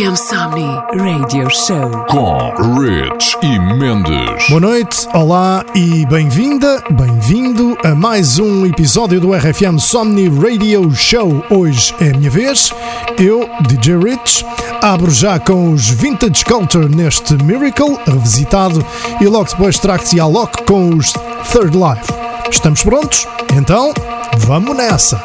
RFM Sonnii Radio Show com Rich e Mendes. Boa noite, olá e bem-vinda, bem-vindo a mais um episódio do RFM Sonnii Radio Show. Hoje é a minha vez, eu, DJ Rich, abro já com os Vintage Culture neste Miracle revisitado e logo depois trago-te a Lock com os Third Life. Estamos prontos? Então, vamos nessa!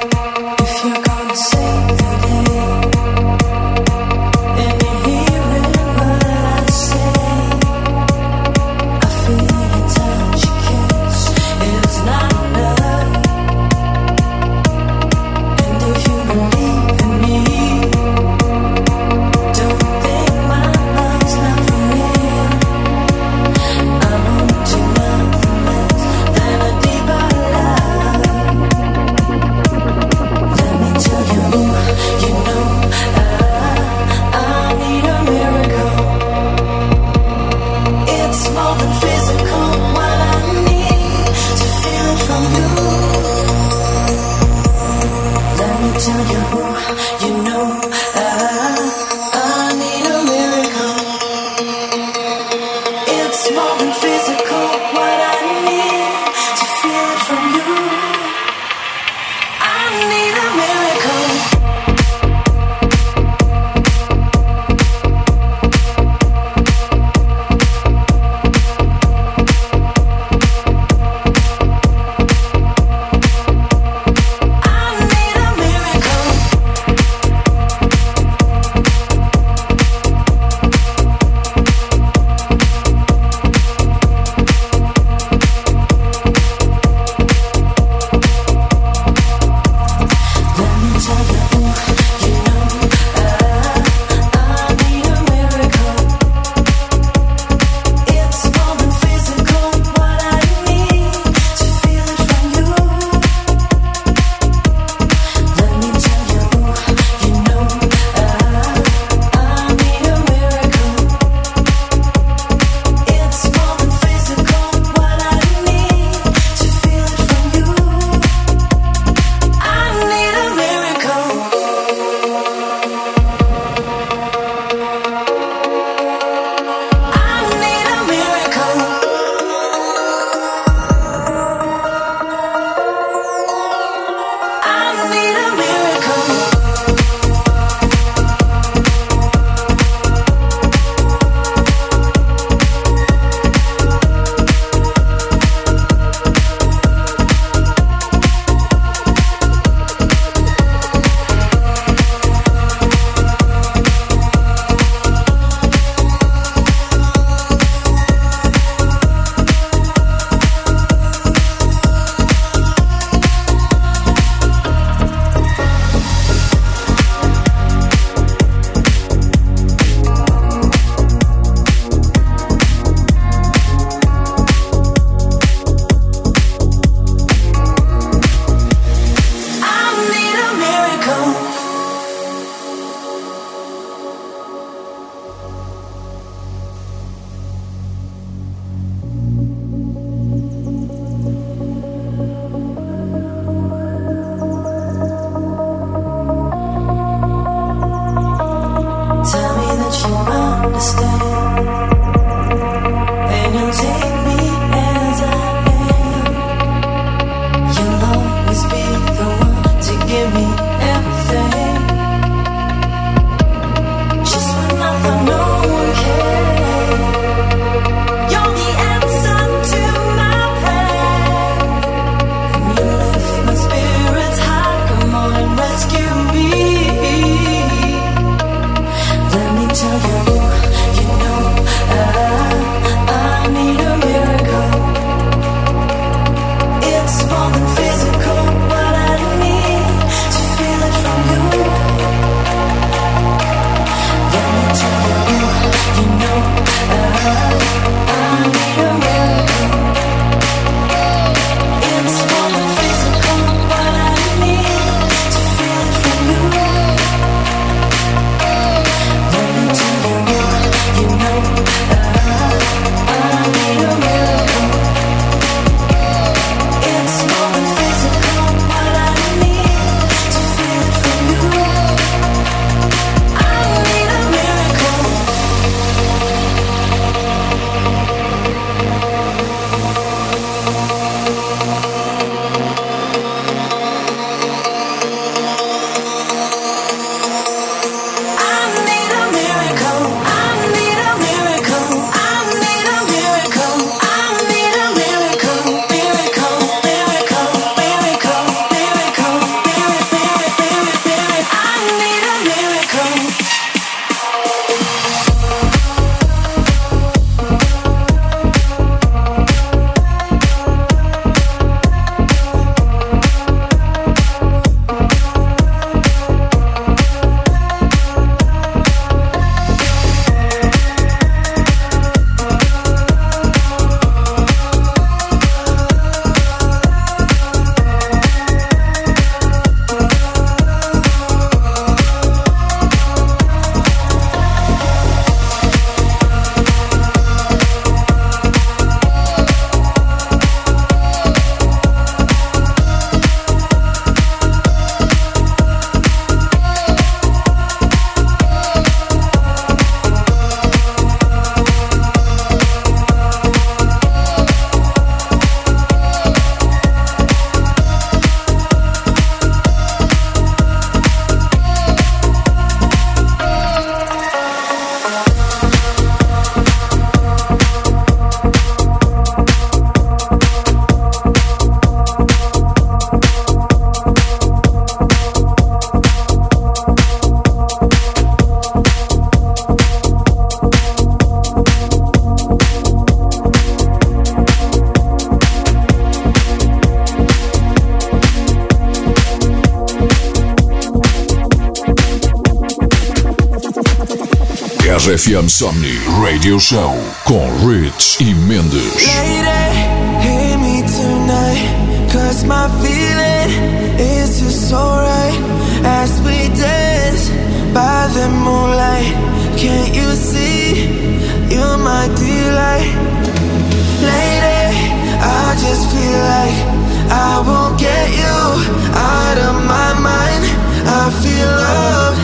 Tell you, you RFM Sonnii Radio Show com Rich e Mendes. I just feel like I won't get you out of my mind. I feel loved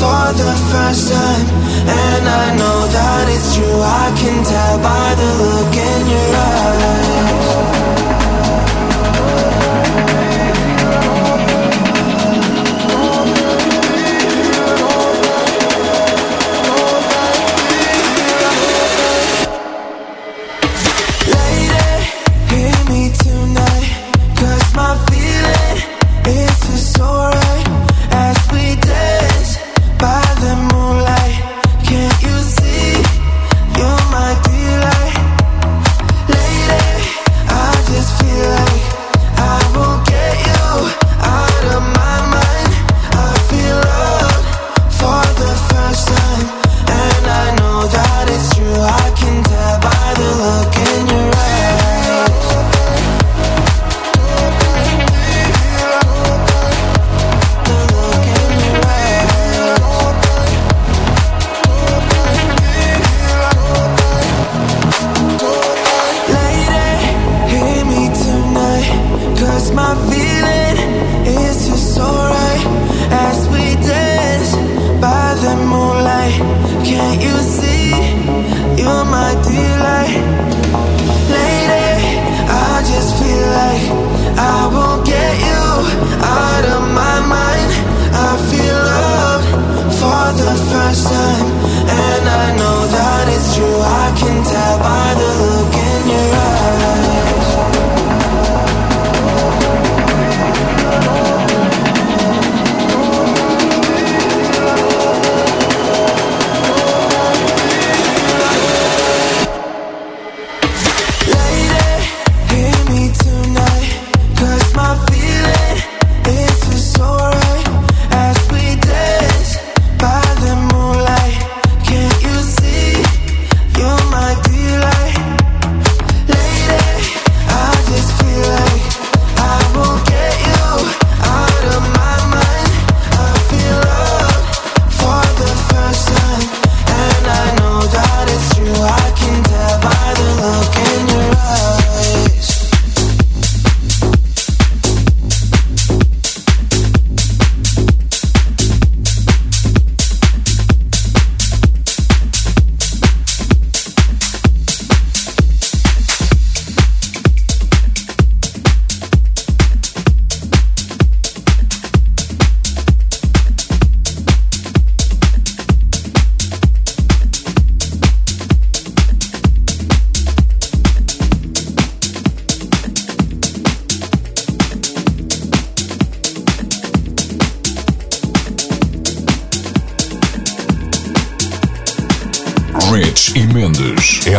for the first time, and I know that it's true. I can tell by the look in your eyes.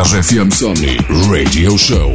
RFM Sonnii Radio Show.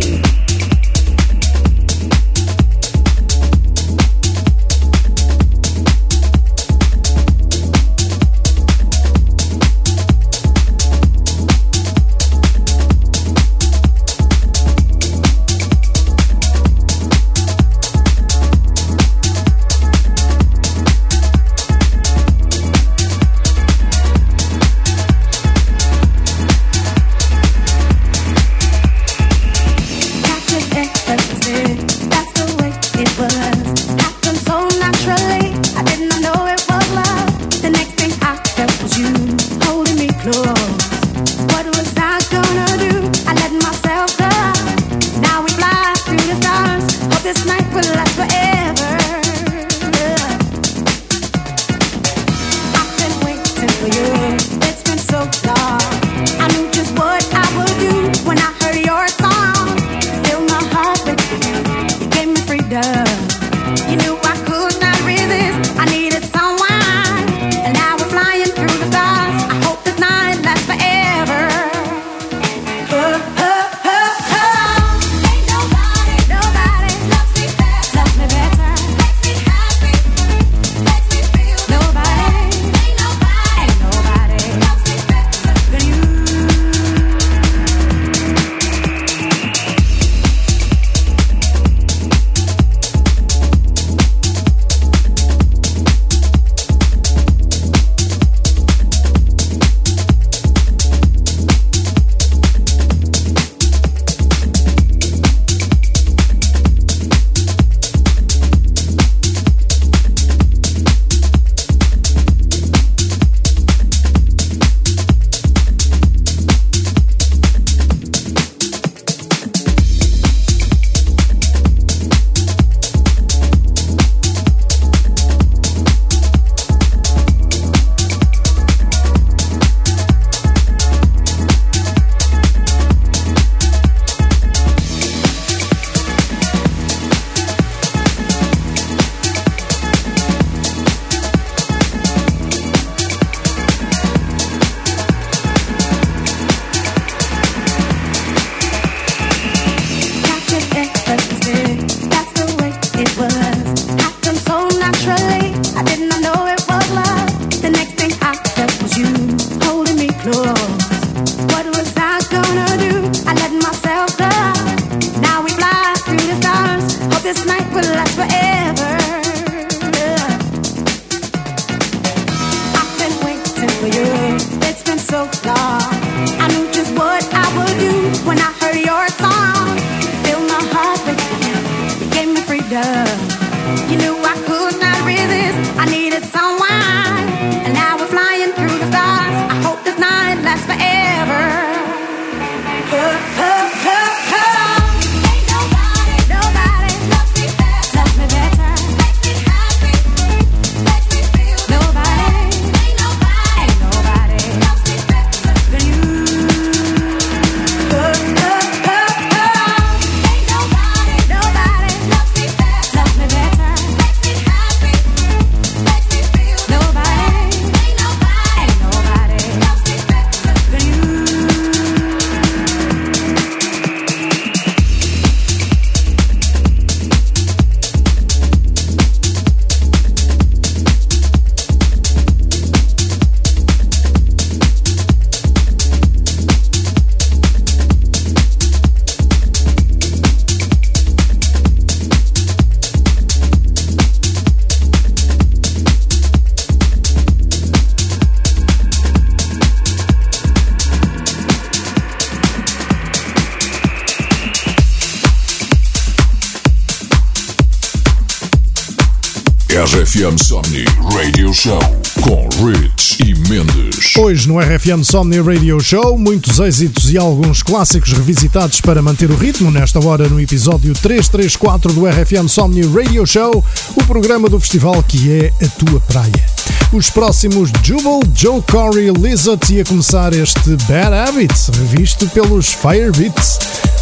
RFM Sonnii Radio Show com Rich e Mendes. Hoje no RFM Sonnii Radio Show, muitos êxitos e alguns clássicos revisitados para manter o ritmo. Nesta hora, no episódio 334 do RFM Sonnii Radio Show, o programa do festival que é a tua praia. Os próximos Jubal, Joe Corey Lizard e a começar este Bad Habits, revisto pelos Firebeatz.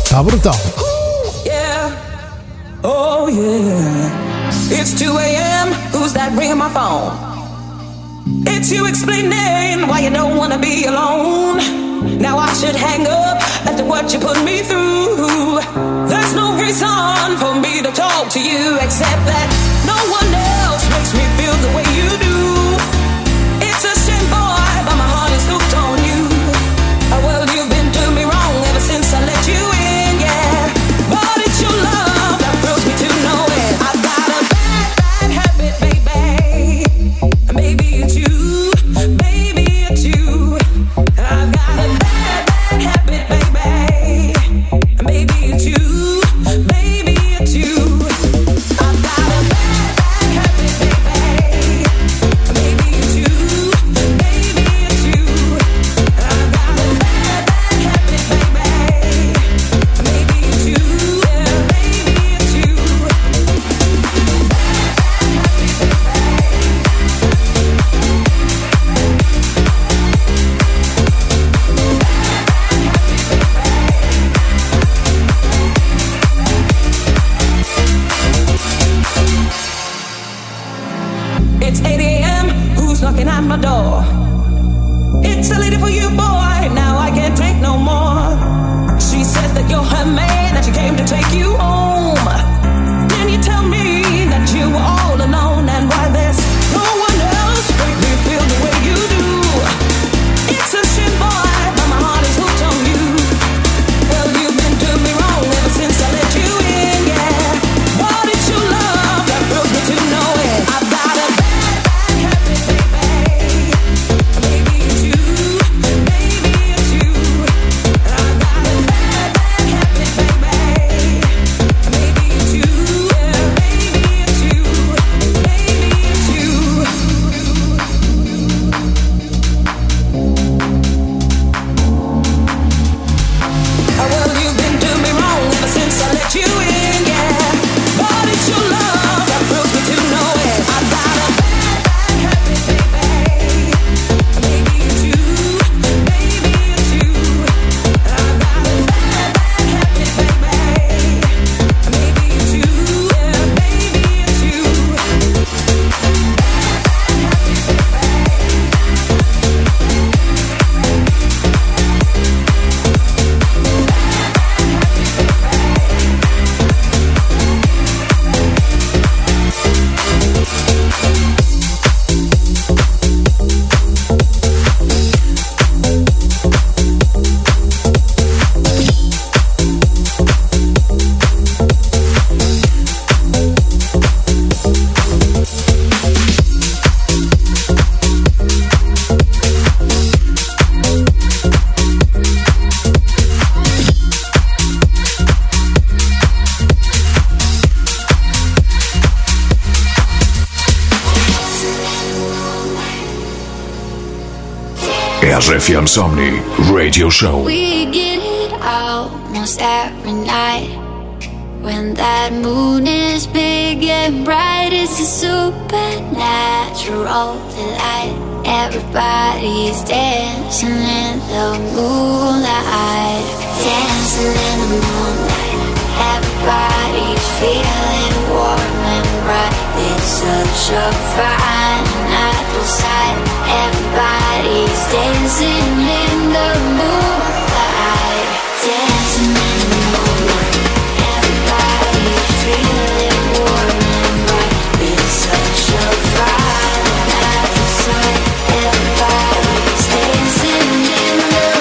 Tá brutal. Yeah. Oh yeah. It's 2 a.m., who's that ringing my phone? It's you explaining why you don't wanna be alone. Now I should hang up after what you put me through. There's no reason for me to talk to you, except that no one else makes me feel the way you do. It's a shame, boy, but my heart is hooked on you. Oh, well, you've been doing me wrong ever since I let you in, yeah. But it's your love that throws me to nowhere. I've got a baby, it's you. I've got a bad, bad habit, baby. RFM Sonnii Radio Show. We get it almost every night. When that moon is big and bright, it's a supernatural delight. Everybody's dancing in the moonlight. Dancing in the moonlight. Everybody's feeling warm and bright. It's such a fine natural sight. Everybody's dancing in the moonlight. Dancing in the moonlight. Everybody's feeling warm and bright. It's such a fine natural sight. Everybody's dancing in the moonlight.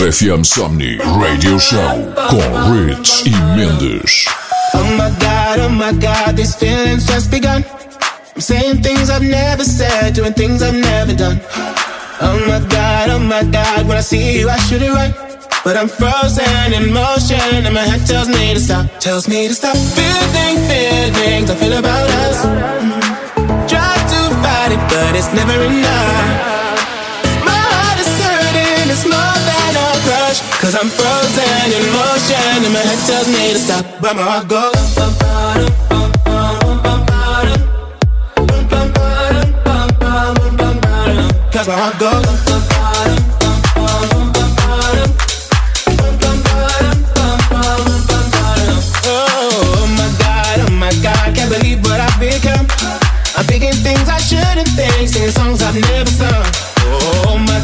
RFM Sonnii Radio Show com Rich e Mendes. Oh my God, these feelings just begun. I'm saying things I've never said, doing things I've never done. Oh my God, when I see you I should it right. But I'm frozen in motion and my head tells me to stop. Tells me to stop feelings I feel about us. Try to fight it but it's never enough. Cause I'm frozen in motion and my head tells me to stop, but my heart goes cause my heart goes. Oh my God, can't believe what I've become. I'm thinking things I shouldn't think, singing songs I've never sung. Oh my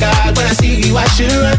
God, when I see you I should run.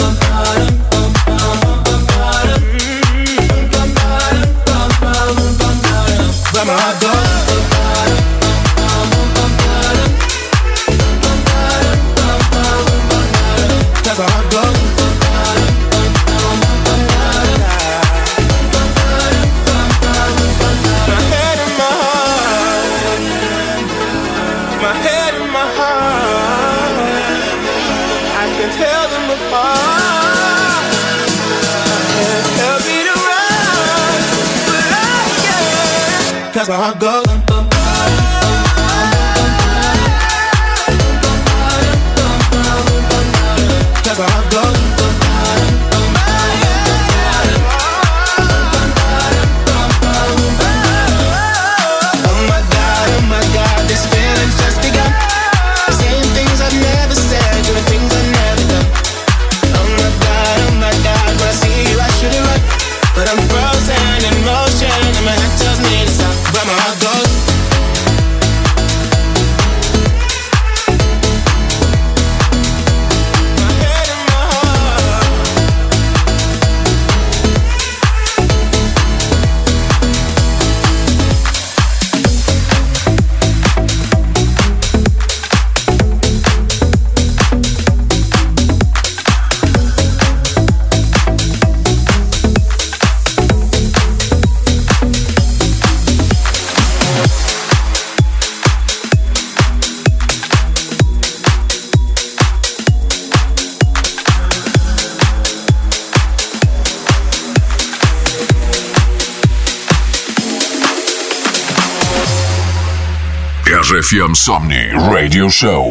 my heart goes. Cause my heart goes. Oh my God, oh my God, this feeling's just begun. Saying things I've never said, doing things I've never done. Oh my God, when I see you I should've run, but I'm frozen in motion and my head tells me to stop. But my heart goes. My head and my RFM Sonnii Radio Show.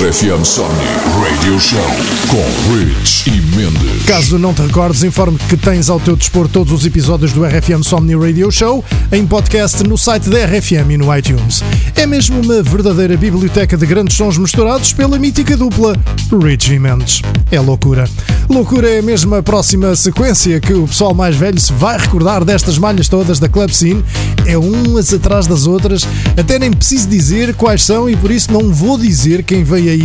RFM Sonnii Radio Show com Rich e Mendes. Caso não te recordes, informo que tens ao teu dispor todos os episódios do RFM Sonnii Radio Show em podcast no site da RFM e no iTunes. É mesmo uma verdadeira biblioteca de grandes sons misturados pela mítica dupla Rich e Mendes. É loucura. Loucura é mesmo a próxima sequência que o pessoal mais velho se vai recordar destas malhas todas da Club Scene. É umas atrás das outras, até nem preciso dizer quais são e por isso não vou dizer quem veio aí.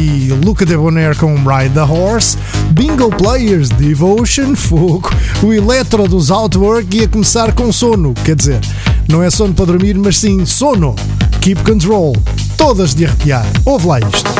Luca de Bonaire com Ride the Horse, Bingo Players, Devotion, Fogo, o Electro dos Outwork e a começar com Sono, quer dizer, não é sono para dormir, mas sim sono, Keep Control, todas de arrepiar, ouve lá isto.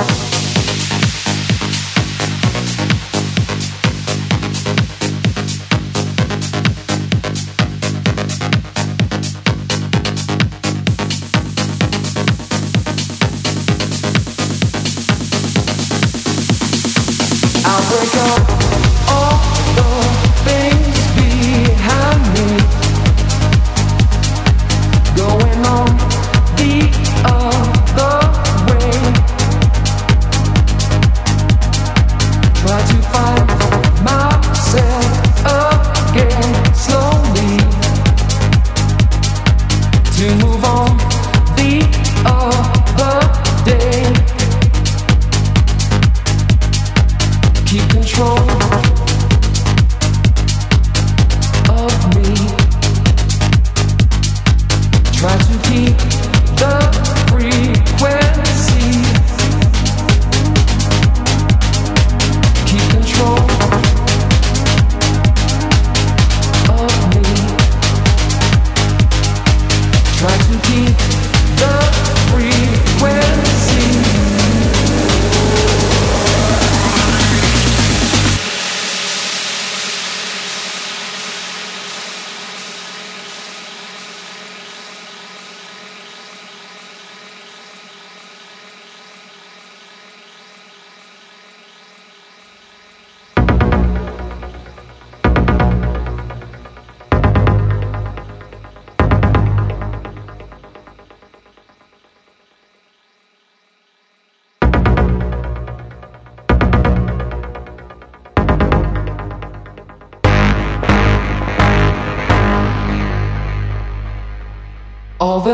All the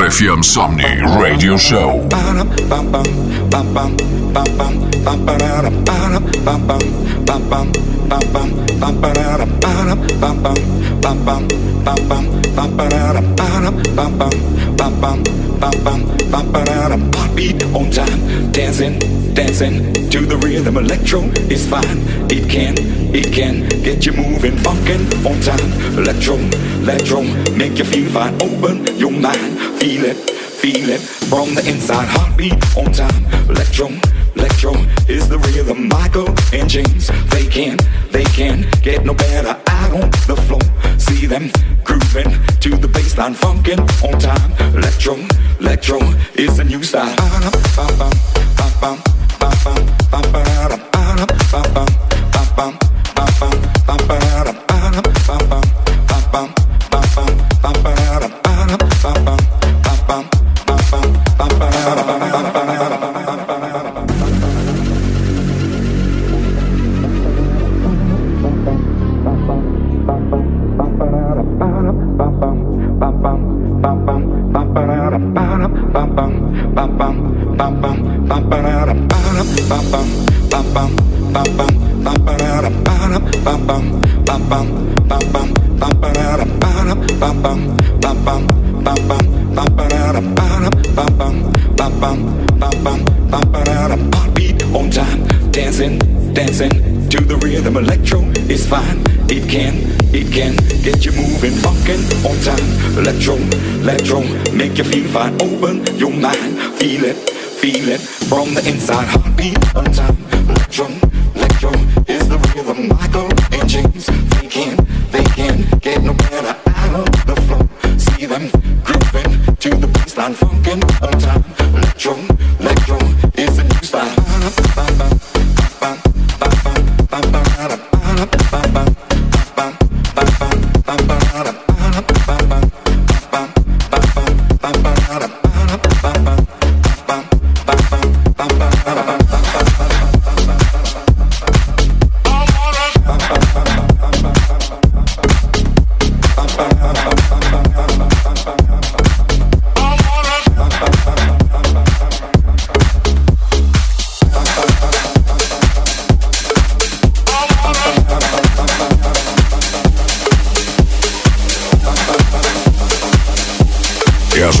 RFM Sonnii Radio Show. Heartbeat on time, dancing to the rhythm. Electro is fine, it can get you moving, funkin' on time. Electro, make you feel fine. Open your mind, feel it from the inside. Heartbeat on time, electro is the rhythm. Michael and James, they can get no better. Out on the floor, see them grooving to the baseline, funkin' on time. Electro is a new style. Dancing to the rhythm. Electro is fine, it can get you moving, funkin' on time. Electro make you feel fine. Open your mind, feel it from the inside. Heartbeat on time, electro is the rhythm. Michael and James, they can get no better. Out on the floor, see them grooving to the baseline, funkin' on time. Electro is a new style.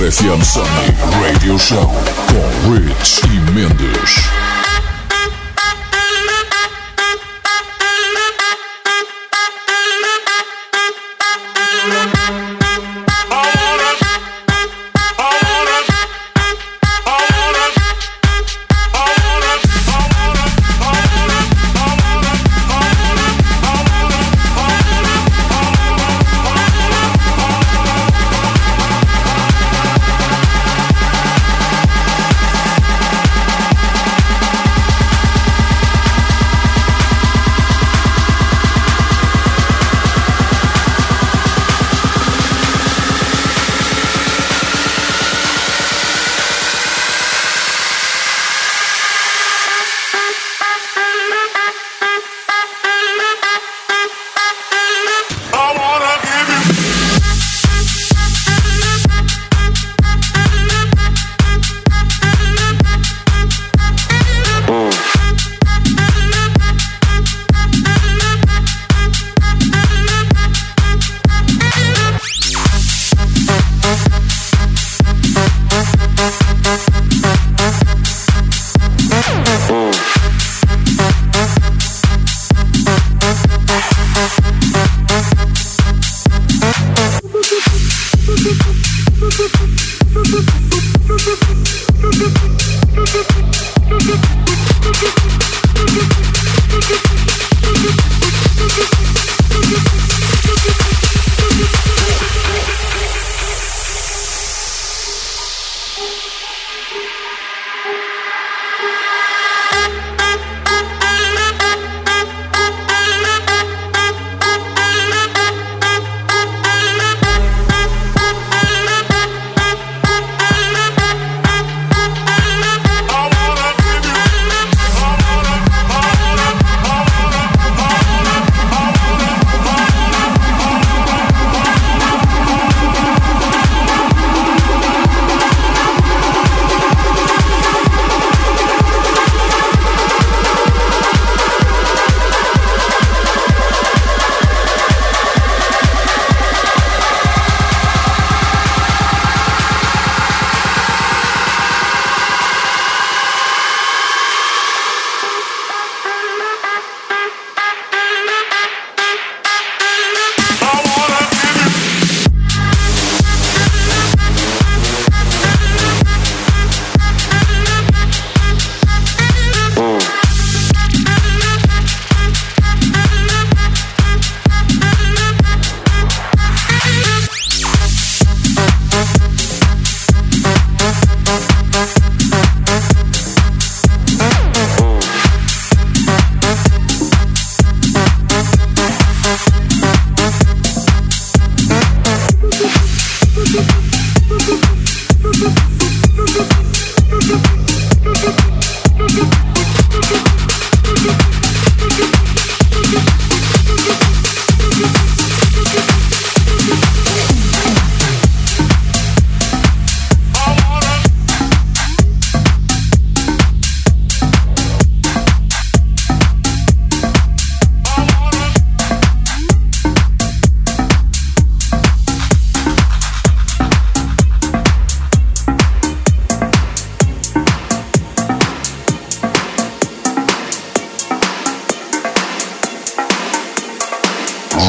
RFM Sonnii Radio Show com Rich e Mendes.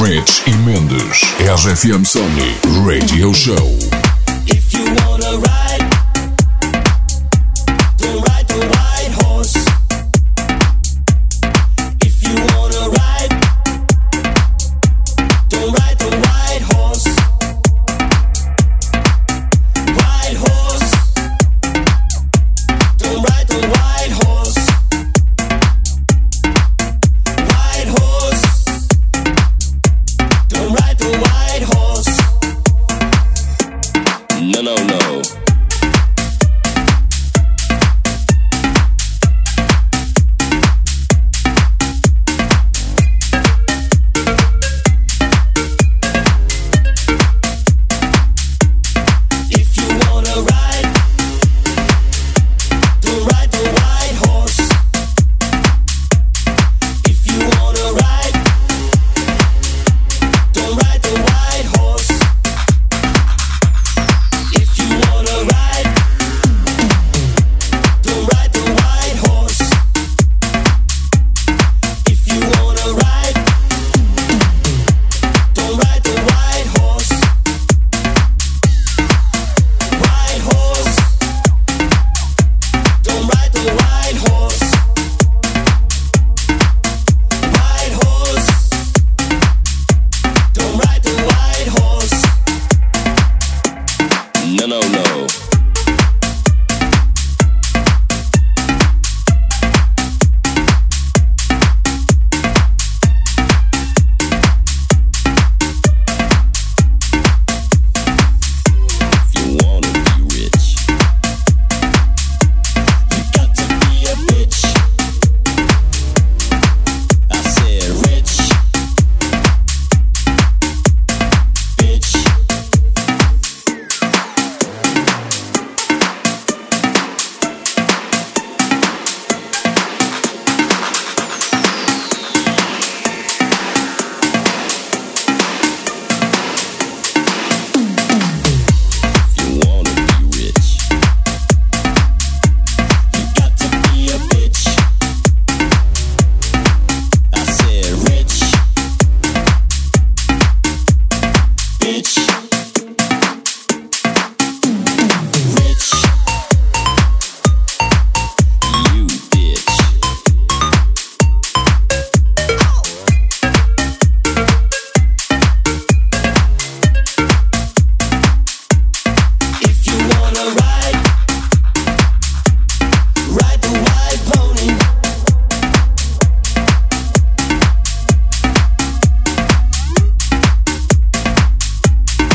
Rich e Mendes. RFM Sonnii Radio Show. If you wanna ride, don't ride the white horse. If you wanna ride, don't ride the white horse. White horse, don't ride the white horse. White horse, don't ride the white horse. No, no, no. If you wanna ride, don't ride the white horse. If you wanna ride, don't ride the white horse. If you wanna ride, don't ride the white horse. If you wanna ride, don't ride the white horse. White horse, don't ride the white horse. White horse, don't ride the white horse. No, no, no. If you wanna be rich, you got to be a bitch. I said rich, bitch. If you wanna be rich, you got to be a bitch. I said rich, bitch. Rich, you bitch. If you wanna ride, ride the white pony. Ride, ride the white pony. White pony. White pony, ride, ride, ride.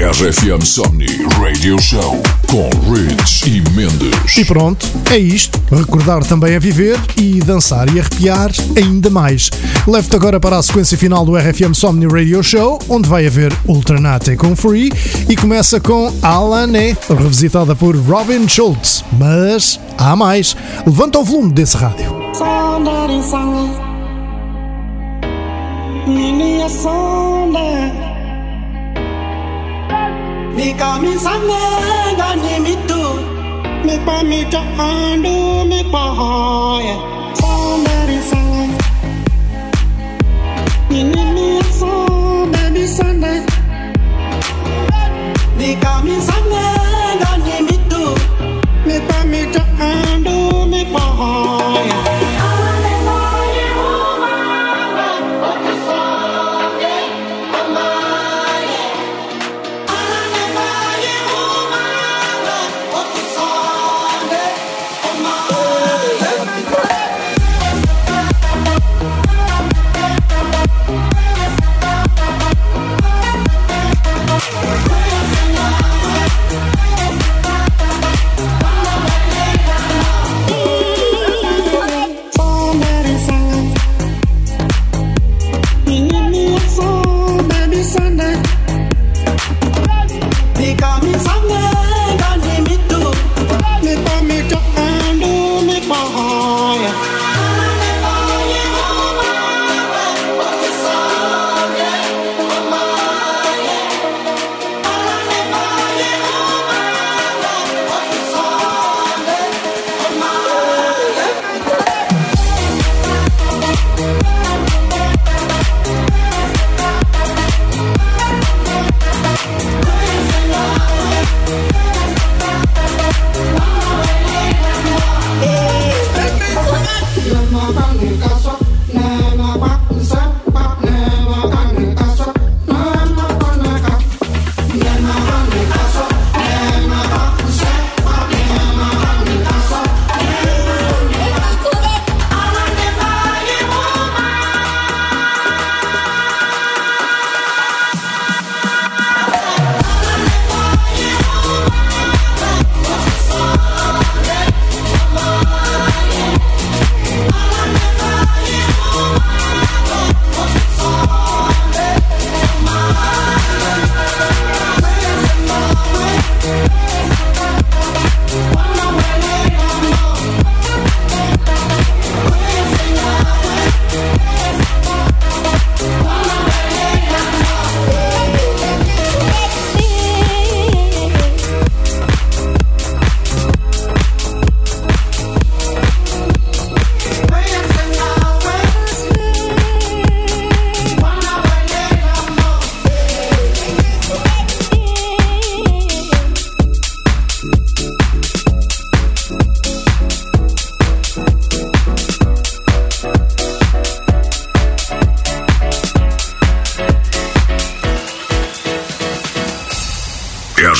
RFM Sonnii Radio Show com Rich e Mendes. E pronto, é isto. Recordar também é viver e dançar e arrepiar ainda mais. Levo-te agora para a sequência final do RFM Sonnii Radio Show, onde vai haver Ultranate com Free e começa com Alané, revisitada por Robin Schultz. Mas há mais. Levanta o volume desse rádio. Saudade, saudade. Minha saudade. Me kami sanega ni mitu, me pa mi cha andu me pa hoye. Somebody sang, ni ni ni so baby sang. Me kami sanega ni mitu, me pa mi cha andu me pa hoye.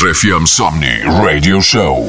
RFM Sonnii Radio Show.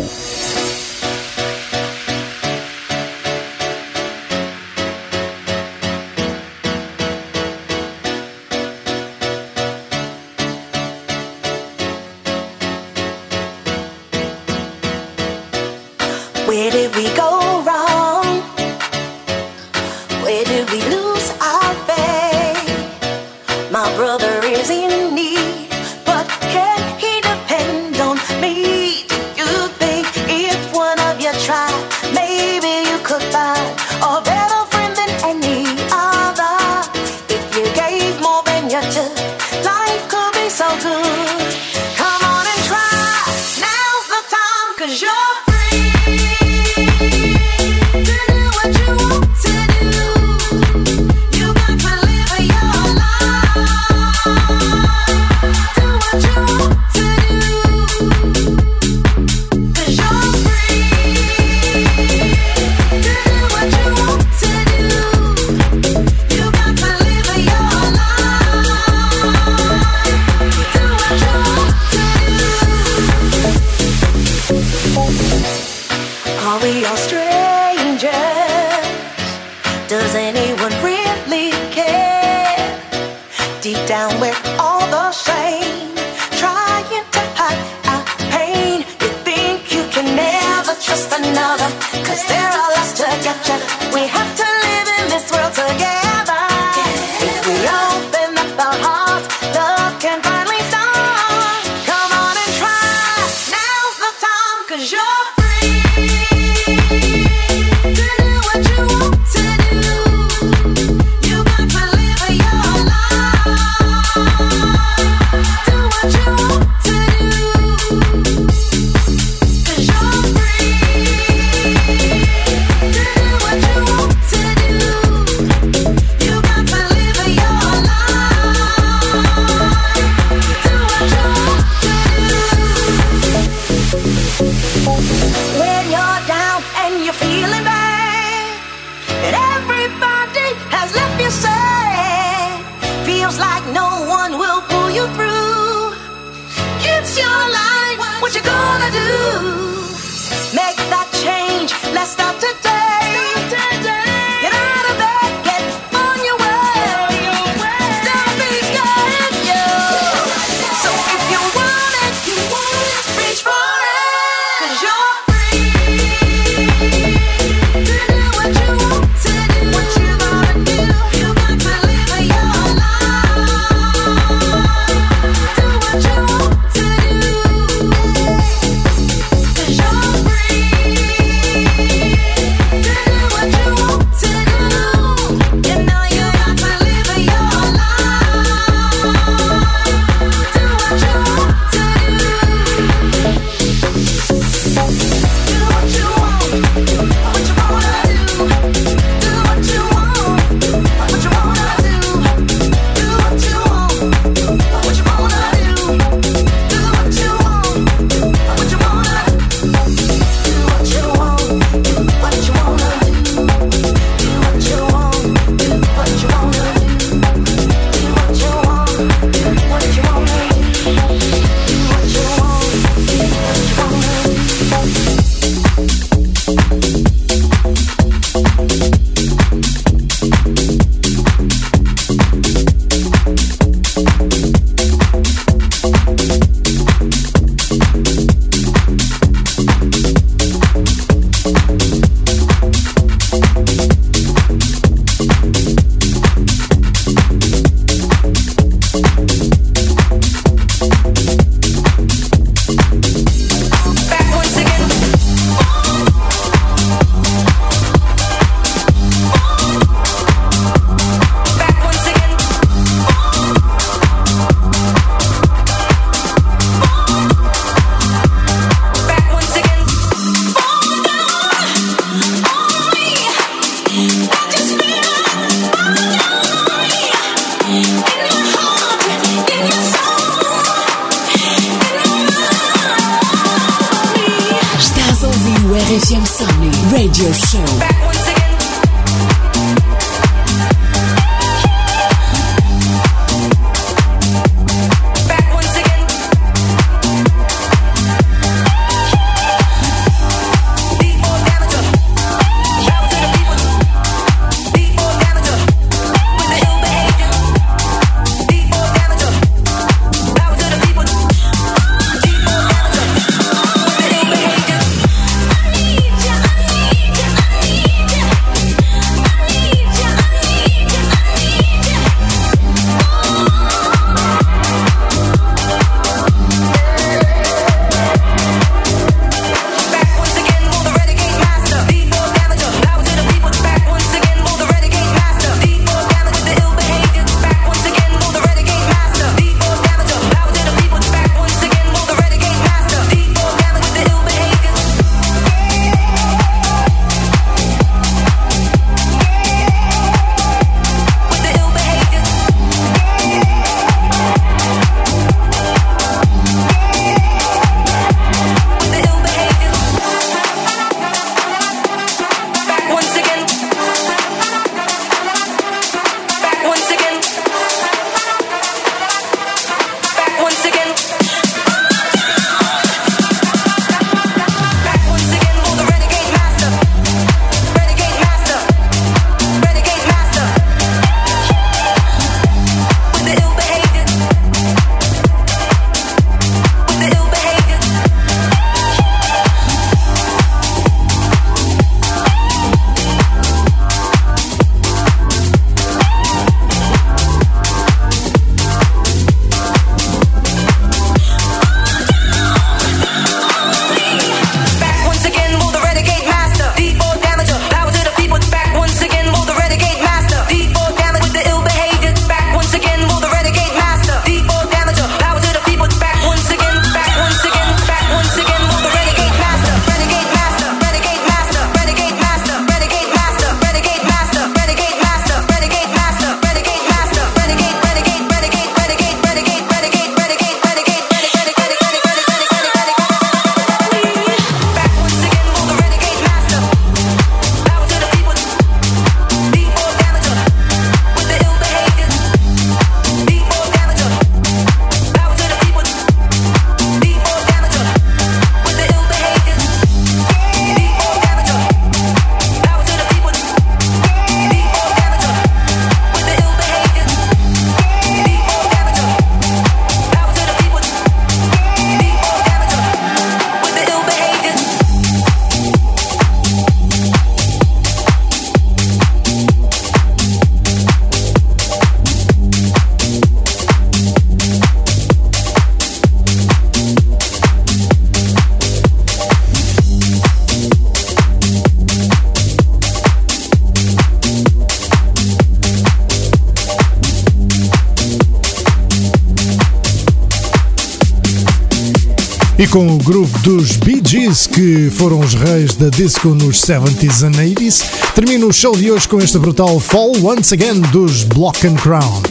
e com o grupo dos Bee Gees, que foram os reis da disco nos 70s and 80s, termino o show de hoje com este brutal Fall Once Again dos Block and Crown.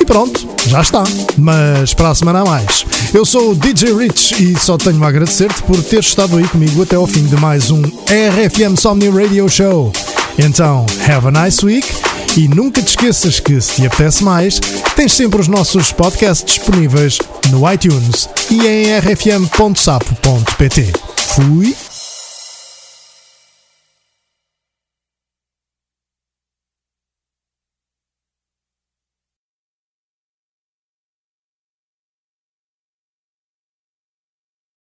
E pronto, já está, mas para a semana a mais. Eu sou o DJ Rich e só tenho a agradecer-te por ter estado aí comigo até ao fim de mais um RFM Sonnii Radio Show. Então, have a nice week e nunca te esqueças que, se te apetece mais, tens sempre os nossos podcasts disponíveis no iTunes e em rfm.sapo.pt. Fui!